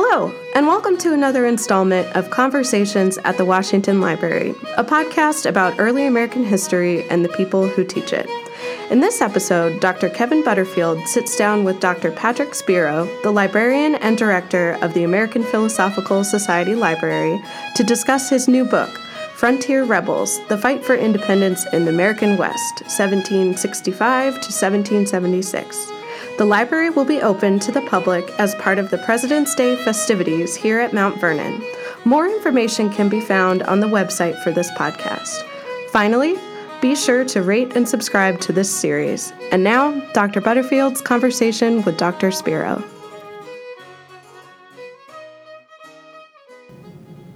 Hello, and welcome to another installment of Conversations at the Washington Library, a podcast about early American history and the people who teach it. In this episode, Dr. Kevin Butterfield sits down with Dr. Patrick Spiro, the librarian and director of the American Philosophical Society Library, to discuss his new book, Frontier Rebels: The Fight for Independence in the American West, 1765 to 1776. The library will be open to the public as part of the President's Day festivities here at Mount Vernon. More information can be found on the website for this podcast. Finally, be sure to rate and subscribe to this series. And now, Dr. Butterfield's conversation with Dr. Spiro.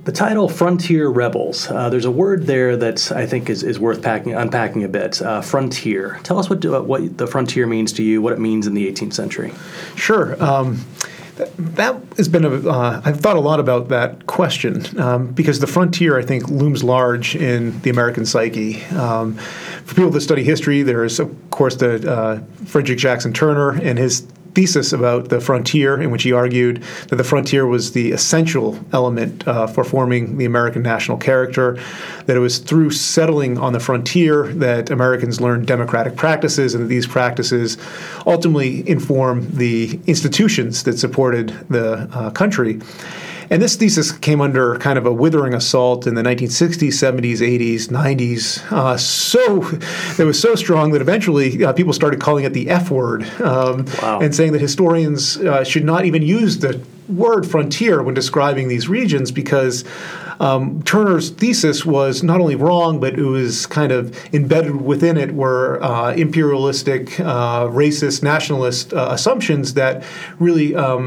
The title, Frontier Rebels, there's a word there that I think is worth unpacking a bit. Frontier. Tell us what the frontier means to you, what it means in the 18th century. Sure. That has been I've thought a lot about that question because the frontier, I think, looms large in the American psyche. For people that study history, there is, of course, the Frederick Jackson Turner and his thesis about the frontier, in which he argued that the frontier was the essential element for forming the American national character, that it was through settling on the frontier that Americans learned democratic practices, and that these practices ultimately inform the institutions that supported the country. And this thesis came under kind of a withering assault in the 1960s, 70s, 80s, 90s. It was so strong that eventually people started calling it the F word and saying that historians should not even use the word frontier when describing these regions because Turner's thesis was not only wrong, but it was kind of embedded within it were imperialistic, racist, nationalist assumptions that really are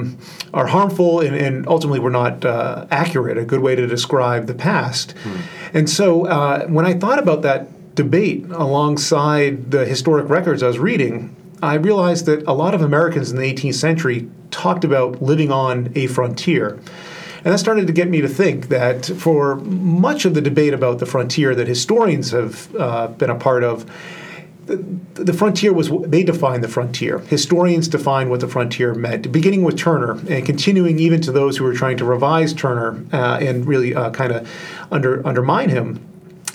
harmful and ultimately were not accurate, a good way to describe the past. Mm. And so when I thought about that debate alongside the historic records I was reading, I realized that a lot of Americans in the 18th century talked about living on a frontier. And that started to get me to think that for much of the debate about the frontier that historians have been a part of, the frontier was, they defined the frontier. Historians defined what the frontier meant, beginning with Turner and continuing even to those who were trying to revise Turner and really kind of undermine him.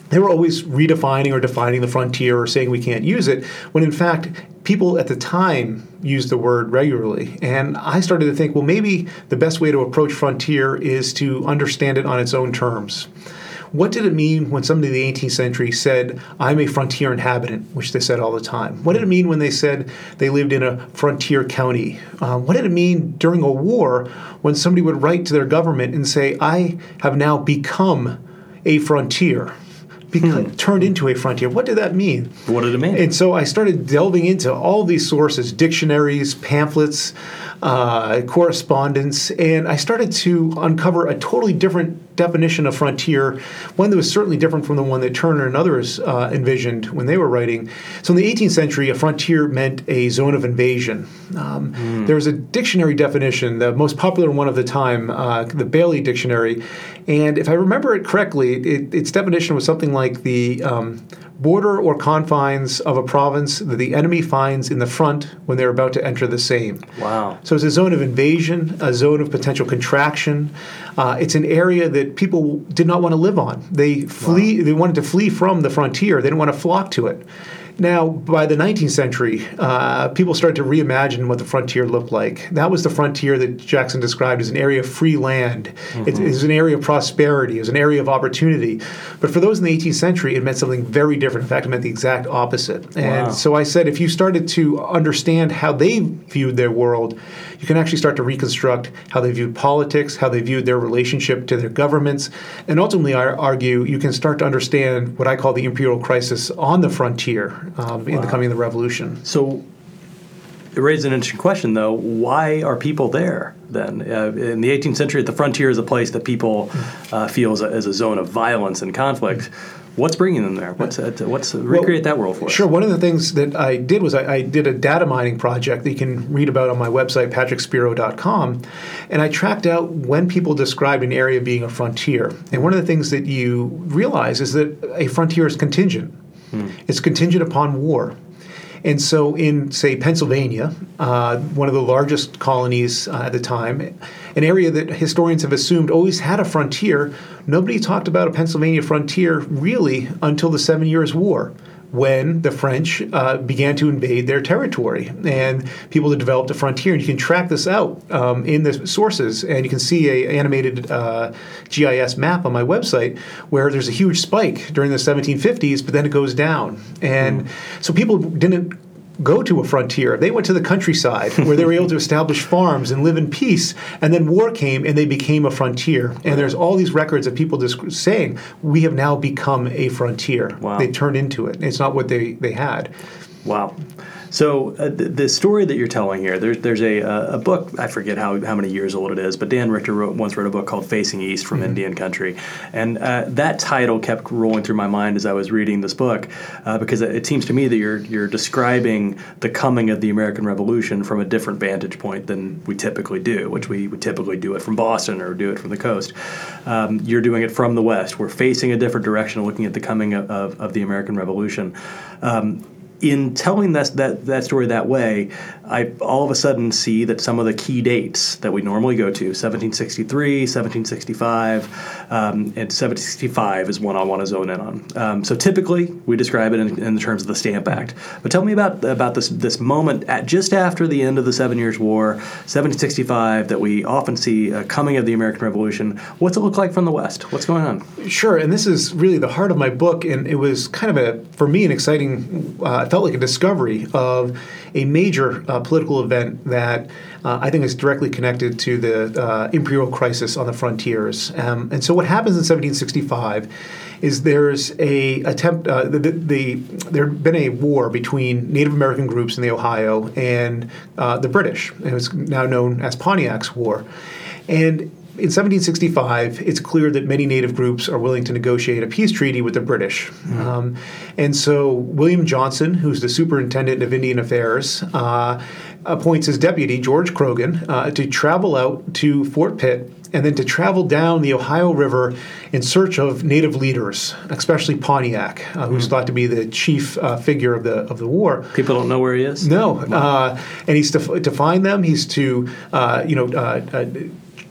They were always redefining or defining the frontier or saying we can't use it, when in fact people at the time used the word regularly. And I started to think, well, maybe the best way to approach frontier is to understand it on its own terms. What did it mean when somebody in the 18th century said, I'm a frontier inhabitant, which they said all the time? What did it mean when they said they lived in a frontier county? What did it mean during a war when somebody would write to their government and say, I have now become a frontier? Turned into a frontier. What did that mean? What did it mean? And so I started delving into all these sources, dictionaries, pamphlets, correspondence, and I started to uncover a totally different definition of frontier, one that was certainly different from the one that Turner and others envisioned when they were writing. So in the 18th century, a frontier meant a zone of invasion. There was a dictionary definition, the most popular one of the time, the Bailey Dictionary, and if I remember it correctly, its definition was something like the border or confines of a province that the enemy finds in the front when they're about to enter the same. Wow. So it's a zone of invasion, a zone of potential contraction. It's an area that people did not want to live on. They wanted to flee from the frontier. They didn't want to flock to it. Now, by the 19th century, people started to reimagine what the frontier looked like. That was the frontier that Jackson described as an area of free land. Mm-hmm. It was an area of prosperity. It was an area of opportunity. But for those in the 18th century, it meant something very different. In fact, it meant the exact opposite. And so I said, if you started to understand how they viewed their world, you can actually start to reconstruct how they viewed politics, how they viewed their relationship to their governments. And ultimately, I argue, you can start to understand what I call the imperial crisis on the frontier. In the coming of the revolution. So it raises an interesting question, though. Why are people there then? In the 18th century, the frontier is a place that people feel is a zone of violence and conflict. What's bringing them there? Recreate that world for us. Sure. One of the things that I did was I did a data mining project that you can read about on my website, PatrickSpero.com, and I tracked out when people described an area being a frontier. And one of the things that you realize is that a frontier is contingent. It's contingent upon war. And so in, say, Pennsylvania, one of the largest colonies at the time, an area that historians have assumed always had a frontier, nobody talked about a Pennsylvania frontier really until the 7 Years' War, when the French began to invade their territory and people had developed a frontier. And you can track this out in the sources, and you can see an animated GIS map on my website where there's a huge spike during the 1750s, but then it goes down. And so people didn't go to a frontier. They went to the countryside where they were able to establish farms and live in peace. And then war came and they became a frontier. And there's all these records of people just saying, we have now become a frontier. Wow. They turned into it. It's not what they had. Wow. So the story that you're telling here, there's a book, I forget how many years old it is, but Dan Richter once wrote a book called Facing East from Indian Country. And that title kept rolling through my mind as I was reading this book, because it seems to me that you're describing the coming of the American Revolution from a different vantage point than we typically do, which we would typically do it from Boston or do it from the coast. You're doing it from the West. We're facing a different direction, looking at the coming of the American Revolution. In telling that story that way, I all of a sudden see that some of the key dates that we normally go to, 1763, 1765, and 1765 is one I want to zone in on. So typically, we describe it in the terms of the Stamp Act. But tell me about this moment at just after the end of the 7 Years' War, 1765, that we often see coming of the American Revolution. What's it look like from the West? What's going on? Sure, and this is really the heart of my book, and it was kind of, for me, an exciting felt like a discovery of a major political event that I think is directly connected to the imperial crisis on the frontiers. And so what happens in 1765 is there's a attempt, there had been a war between Native American groups in the Ohio and the British. It was now known as Pontiac's War. And in 1765, it's clear that many Native groups are willing to negotiate a peace treaty with the British. Mm-hmm. And so William Johnson, who's the superintendent of Indian Affairs, appoints his deputy, George Croghan, to travel out to Fort Pitt and then to travel down the Ohio River in search of Native leaders, especially Pontiac, who's thought to be the chief figure of the war. People don't know where he is? No. And he's to find them. He's to,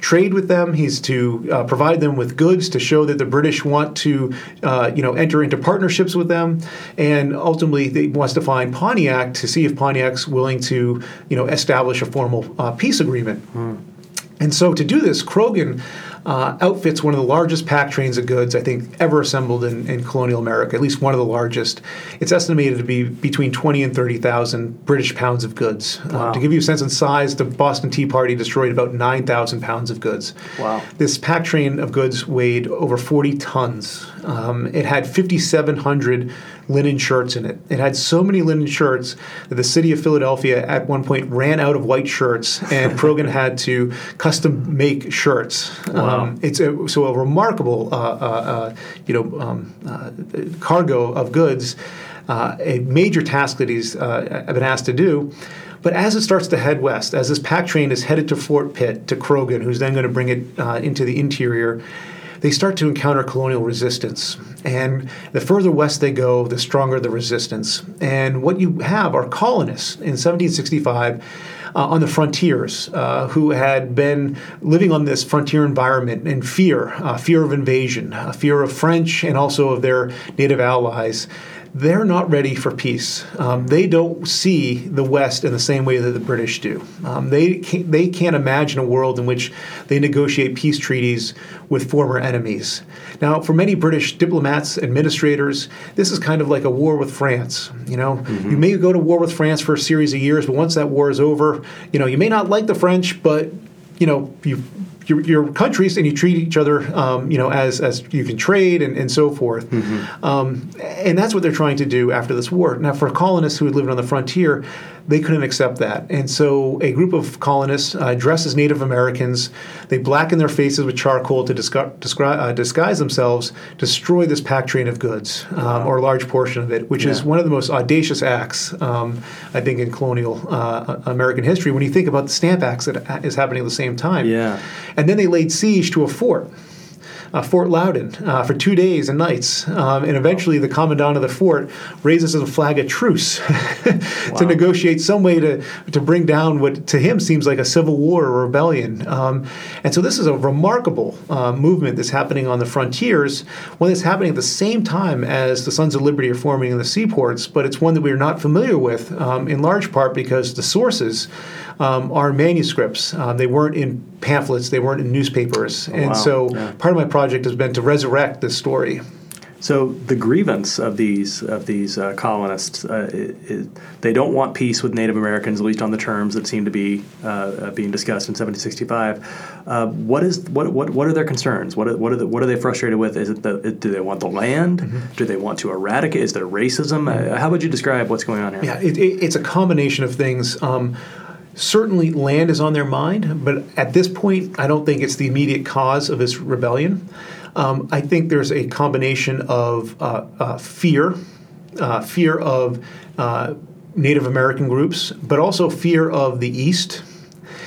trade with them. He's to provide them with goods to show that the British want to, enter into partnerships with them. And ultimately, he wants to find Pontiac to see if Pontiac's willing to, establish a formal peace agreement. Mm. And so to do this, Croghan outfits one of the largest pack trains of goods, I think, ever assembled in colonial America, at least one of the largest. It's estimated to be between 20 and 30,000 British pounds of goods. Wow. To give you a sense in size, the Boston Tea Party destroyed about 9,000 pounds of goods. Wow. This pack train of goods weighed over 40 tons. It had 5,700 linen shirts in it. It had so many linen shirts that the city of Philadelphia at one point ran out of white shirts, and Croghan had to custom make shirts. Wow. It's a remarkable cargo of goods, a major task that he's been asked to do. But as it starts to head west, as this pack train is headed to Fort Pitt, to Croghan, who's then going to bring it into the interior, they start to encounter colonial resistance. And the further west they go, the stronger the resistance. And what you have are colonists in 1765 on the frontiers who had been living on this frontier environment in fear of invasion, fear of French and also of their native allies. They're not ready for peace. They don't see the West in the same way that the British do. They can't imagine a world in which they negotiate peace treaties with former enemies. Now, for many British diplomats, administrators, this is kind of like a war with France. You may go to war with France for a series of years, but once that war is over, you may not like the French, but your countries, and you treat each other, as you can trade and so forth. Mm-hmm. And that's what they're trying to do after this war. Now, for colonists who had lived on the frontier, they couldn't accept that. And so a group of colonists dressed as Native Americans, they blacken their faces with charcoal to disguise themselves, destroy this pack train of goods, or a large portion of it, which is one of the most audacious acts, I think, in colonial American history, when you think about the Stamp Acts that is happening at the same time. Yeah. And then they laid siege to a fort. Fort Loudoun for 2 days and nights. And eventually the commandant of the fort raises a flag of truce to negotiate some way to bring down what to him seems like a civil war or rebellion. And so this is a remarkable movement that's happening on the frontiers, one that's happening at the same time as the Sons of Liberty are forming in the seaports, but it's one that we are not familiar with in large part because the sources are manuscripts. They weren't in pamphlets. They weren't in newspapers. Part of my project has been to resurrect this story. So the grievance of these colonists, they don't want peace with Native Americans, at least on the terms that seem to be being discussed in 1765. What are their concerns? What are they frustrated with? Is it do they want the land? Mm-hmm. Do they want to eradicate? Is there racism? Mm-hmm. How would you describe what's going on here? Yeah, it's a combination of things. Certainly land is on their mind, but at this point, I don't think it's the immediate cause of this rebellion. I think there's a combination of fear of Native American groups, but also fear of the East,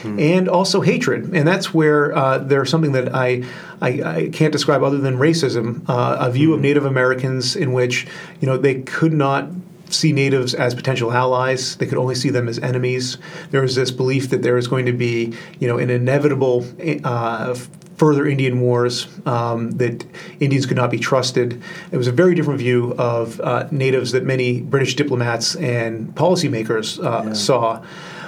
and also hatred. And that's where there's something that I can't describe other than racism, a view of Native Americans in which, they could not see natives as potential allies. They could only see them as enemies. There was this belief that there was going to be, an inevitable further Indian wars, that Indians could not be trusted. It was a very different view of natives that many British diplomats and policymakers saw.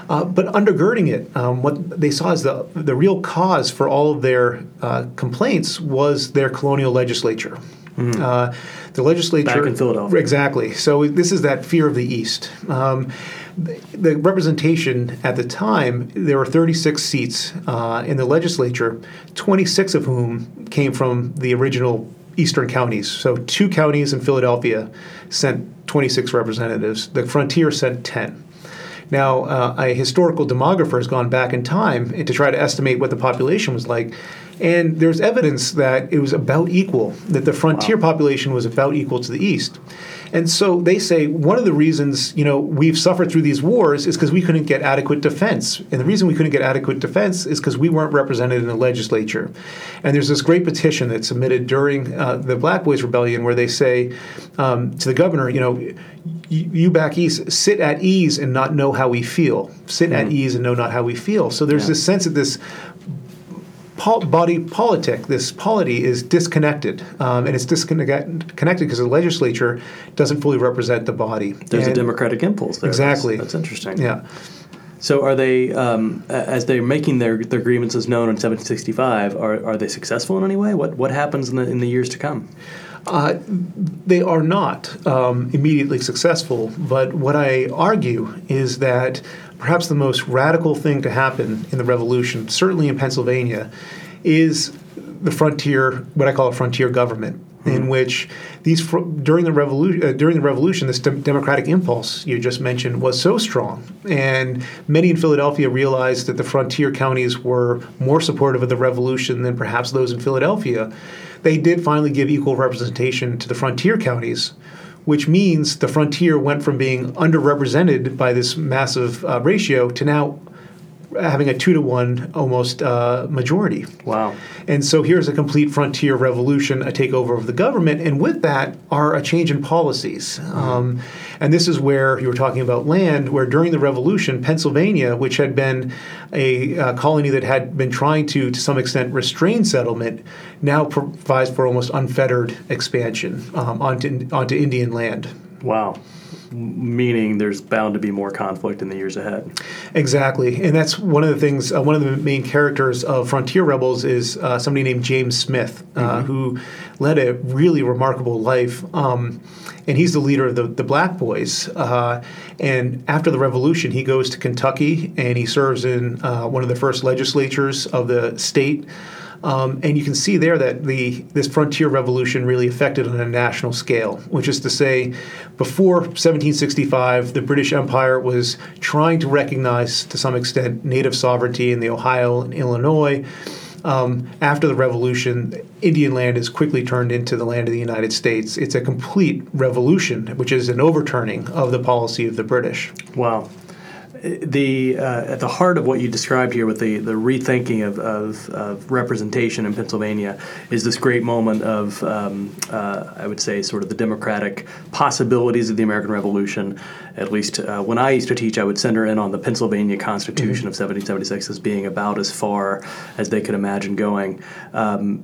But undergirding it, what they saw as the real cause for all of their complaints was their colonial legislature. Mm-hmm. The legislature back in Philadelphia. Exactly. So this is that fear of the East. The representation at the time, there were 36 seats in the legislature, 26 of whom came from the original eastern counties. So two counties in Philadelphia sent 26 representatives. The frontier sent 10. Now, a historical demographer has gone back in time to try to estimate what the population was like, and there's evidence that it was about equal, that the frontier population was about equal to the East. And so they say one of the reasons, we've suffered through these wars is because we couldn't get adequate defense. And the reason we couldn't get adequate defense is because we weren't represented in the legislature. And there's this great petition that's submitted during the Black Boys Rebellion where they say to the governor, you back East, sit at ease and not know how we feel. Sit at ease and know not how we feel. So there's this sense that this body politic, this polity is disconnected, and it's disconnected because the legislature doesn't fully represent the body. There's a democratic impulse there. Exactly. That's interesting. Yeah. So are they, as they're making their grievances known in 1765, are they successful in any way? What happens in the years to come? They are not immediately successful, but what I argue is that perhaps the most radical thing to happen in the revolution, certainly in Pennsylvania, is the frontier, what I call a frontier government, in which during the revolution, this democratic impulse you just mentioned was so strong, and many in Philadelphia realized that the frontier counties were more supportive of the revolution than perhaps those in Philadelphia. They did finally give equal representation to the frontier counties, which means the frontier went from being underrepresented by this massive ratio to now having a 2-to-1 almost majority. Wow. And so here's a complete frontier revolution, a takeover of the government, and with that are a change in policies. Mm-hmm. And this is where you were talking about land, where during the revolution, Pennsylvania, which had been a colony that had been trying to some extent, restrain settlement, now provides for almost unfettered expansion onto Indian land. Wow. Meaning there's bound to be more conflict in the years ahead. Exactly. And that's one of the things, one of the main characters of Frontier Rebels is somebody named James Smith, who led a really remarkable life. And he's the leader of the Black Boys. And after the Revolution, he goes to Kentucky, and he serves in one of the first legislatures of the state. And you can see there that this frontier revolution really affected on a national scale, which is to say before 1765, the British Empire was trying to recognize to some extent native sovereignty in the Ohio and Illinois. After the revolution, Indian land is quickly turned into the land of the United States. It's a complete revolution, which is an overturning of the policy of the British. Wow. At the heart of what you described here with the rethinking of representation in Pennsylvania is this great moment of, I would say, sort of the democratic possibilities of the American Revolution. At least when I used to teach, I would center in on the Pennsylvania Constitution of 1776 as being about as far as they could imagine going.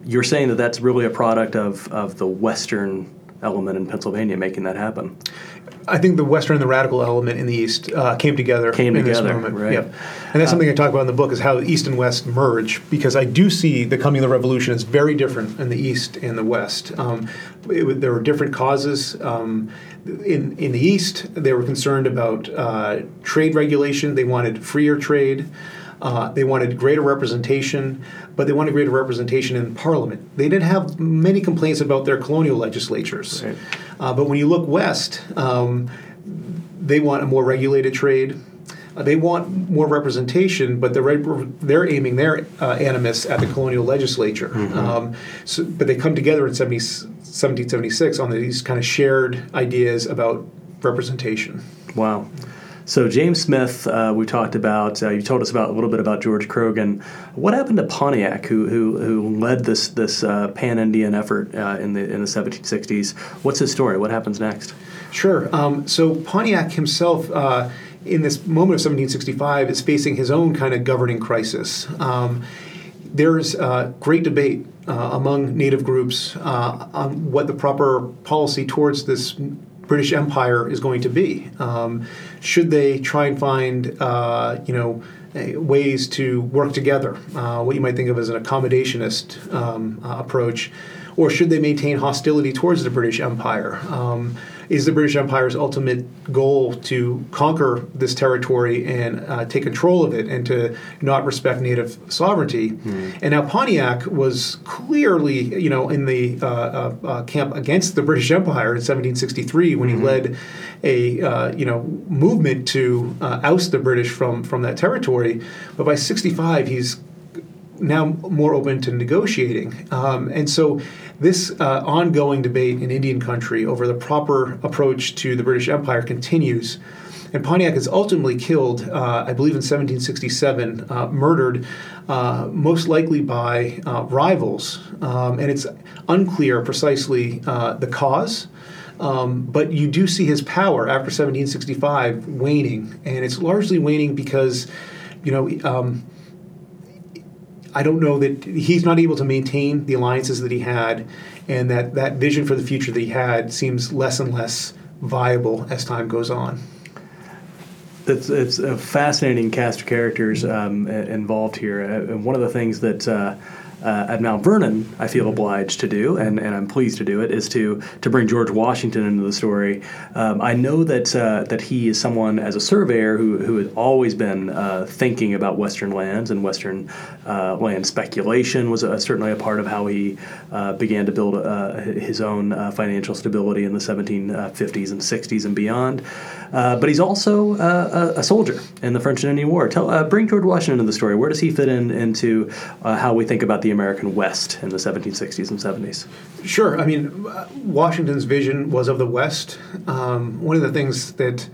You're saying that that's really a product of the Western element in Pennsylvania making that happen. I think the Western and the radical element in the East came together in this moment. Right. Yeah. And that's something I talk about in the book, is how the East and West merge, because I do see the coming of the Revolution as very different in the East and the West. There were different causes. In the East, they were concerned about trade regulation. They wanted freer trade. They wanted greater representation, but they wanted greater representation in Parliament. They didn't have many complaints about their colonial legislatures. Right. But when you look west, they want a more regulated trade. They want more representation, but they're aiming their animus at the colonial legislature. Mm-hmm. But they come together in 1776 on these kind of shared ideas about representation. Wow. So James Smith, we talked about. You told us about a little bit about George Croghan. What happened to Pontiac, who led this pan-Indian effort in the 1760s? What's his story? What happens next? Sure. So Pontiac himself, in this moment of 1765, is facing his own kind of governing crisis. There's great debate among Native groups on what the proper policy towards this British Empire is going to be. Should they try and find, ways to work together, what you might think of as an accommodationist approach, or should they maintain hostility towards the British Empire? Is the British Empire's ultimate goal to conquer this territory and take control of it and to not respect Native sovereignty? Mm. And now Pontiac was clearly, in the camp against the British Empire in 1763 when he led a, movement to oust the British from that territory. But by 65, he's now more open to negotiating. And so this ongoing debate in Indian country over the proper approach to the British Empire continues. And Pontiac is ultimately killed, I believe in 1767, murdered, most likely by rivals. And it's unclear precisely the cause. But you do see his power after 1765 waning. And it's largely waning because, I don't know that he's not able to maintain the alliances that he had, and that vision for the future that he had seems less and less viable as time goes on. It's a fascinating cast of characters involved here. And one of the things that at Mount Vernon I feel obliged to do, and I'm pleased to do it, is to bring George Washington into the story. I know that he is someone, as a surveyor, who has always been thinking about Western lands, and Western land speculation was certainly a part of how he began to build his own financial stability in the 1750s and 60s and beyond. But he's also a soldier in the French and Indian War. Bring George Washington into the story. Where does he fit into how we think about the American West in the 1760s and 70s? Sure. I mean, Washington's vision was of the West. One of the things that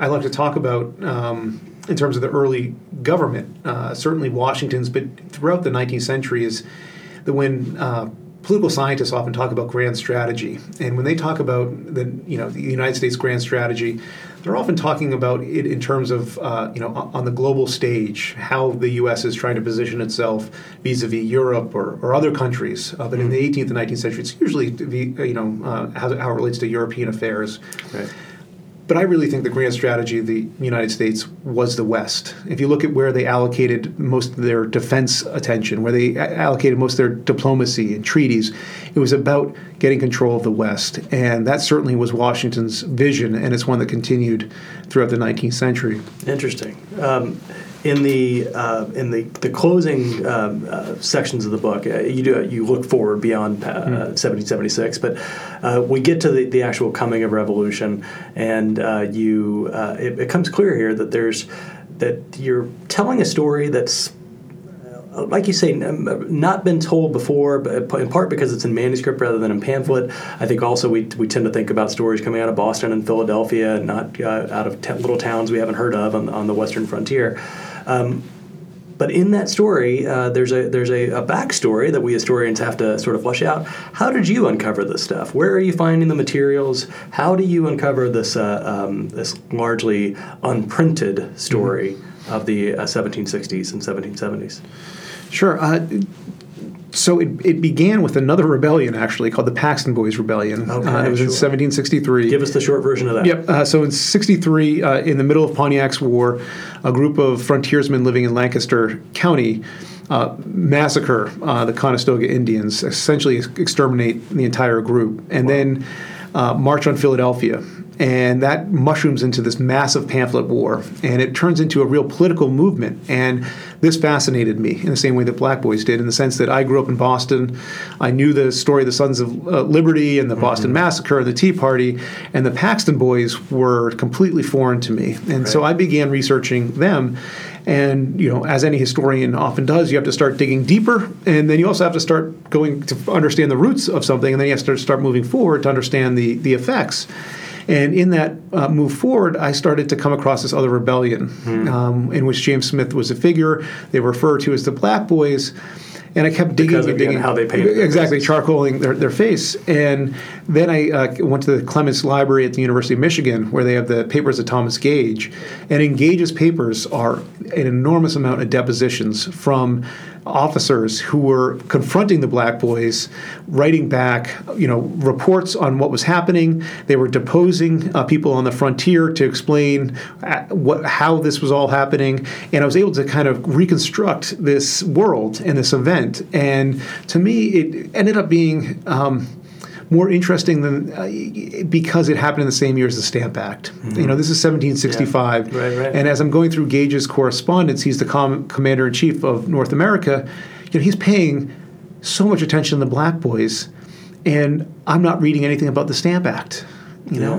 I like to talk about in terms of the early government, certainly Washington's, but throughout the 19th century, is that when political scientists often talk about grand strategy, and when they talk about the United States grand strategy, they're often talking about it in terms of on the global stage, how the U.S. is trying to position itself vis-a-vis Europe or other countries. But in the 18th and 19th century, it's usually how it relates to European affairs. Right. But I really think the grand strategy of the United States was the West. If you look at where they allocated most of their defense attention, where they allocated most of their diplomacy and treaties, it was about getting control of the West. And that certainly was Washington's vision, and it's one that continued throughout the 19th century. Interesting. In the closing sections of the book, you look forward beyond 1776, but we get to the actual coming of revolution, and it becomes clear here that you're telling a story that's like you say, not been told before, but in part because it's in manuscript rather than in pamphlet. I think also we tend to think about stories coming out of Boston and Philadelphia, and not out of little towns we haven't heard of on the Western frontier. But in that story, there's a backstory that we historians have to sort of flesh out. How did you uncover this stuff? Where are you finding the materials? How do you uncover this this largely unprinted story of the 1760s and 1770s? Sure. So it began with another rebellion, actually, called the Paxton Boys Rebellion. Okay, it was in 1763. Give us the short version of that. Yep. So in 63, in the middle of Pontiac's War, a group of frontiersmen living in Lancaster County massacre the Conestoga Indians, essentially exterminate the entire group, and then march on Philadelphia. And that mushrooms into this massive pamphlet war, and it turns into a real political movement. And this fascinated me in the same way that Black Boys did, in the sense that I grew up in Boston. I knew the story of the Sons of Liberty and the Boston Massacre and the Tea Party, and the Paxton Boys were completely foreign to me. And so I began researching them. And, you know, as any historian often does, you have to start digging deeper, and then you also have to start going to understand the roots of something, and then you have to start moving forward to understand the effects. And in that move forward, I started to come across this other rebellion in which James Smith was a figure. They were referred to as the Black Boys. And I kept digging and digging. How they painted exactly, charcoaling their face. And then I went to the Clements Library at the University of Michigan, where they have the papers of Thomas Gage. And in Gage's papers are an enormous amount of depositions from officers who were confronting the Black Boys, writing back, reports on what was happening. They were deposing people on the frontier to explain how this was all happening. And I was able to kind of reconstruct this world and this event. And to me, it ended up being more interesting than because it happened in the same year as the Stamp Act. Mm-hmm. This is 1765. Yeah. Right. And as I'm going through Gage's correspondence, he's the commander-in-chief of North America. He's paying so much attention to the Black Boys, and I'm not reading anything about the Stamp Act.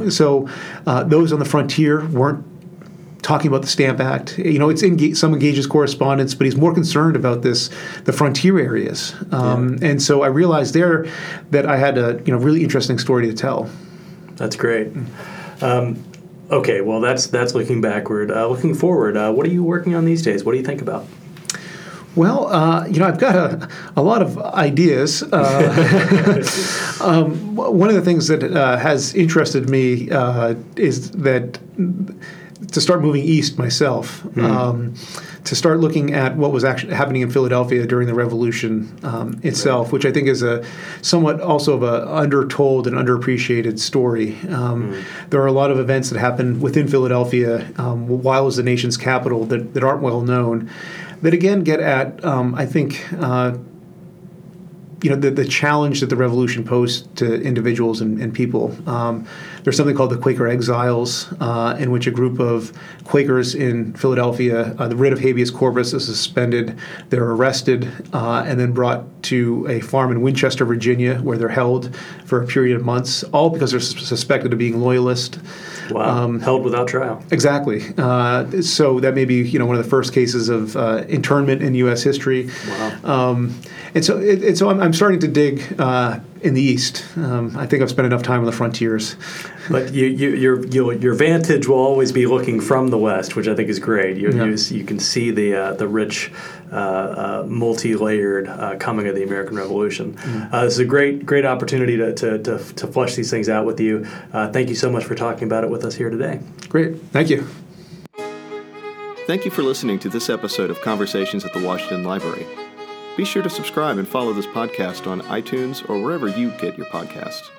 So those on the frontier weren't talking about the Stamp Act. It's in some of Gage's correspondence, but he's more concerned about the frontier areas. And so I realized there that I had a really interesting story to tell. That's great. Okay, well, that's looking backward. Looking forward, what are you working on these days? What do you think about? Well, I've got a lot of ideas. One of the things that has interested me is that to start moving east myself, to start looking at what was actually happening in Philadelphia during the Revolution itself, which I think is a somewhat also of a undertold and underappreciated story. There are a lot of events that happened within Philadelphia while it was the nation's capital that aren't well known, that again get at, I think, the challenge that the Revolution posed to individuals and people. There's something called the Quaker Exiles, in which a group of Quakers in Philadelphia, the writ of habeas corpus is suspended. They're arrested and then brought to a farm in Winchester, Virginia, where they're held for a period of months, all because they're suspected of being loyalist. Wow. Held without trial. Exactly. So that may be one of the first cases of internment in U.S. history. Wow. And so I'm starting to dig in the East. I think I've spent enough time on the frontiers. But your vantage will always be looking from the West, which I think is great. You can see the rich, multi-layered coming of the American Revolution. This is a great opportunity to flesh these things out with you. Thank you so much for talking about it with us here today. Great. Thank you. Thank you for listening to this episode of Conversations at the Washington Library. Be sure to subscribe and follow this podcast on iTunes or wherever you get your podcasts.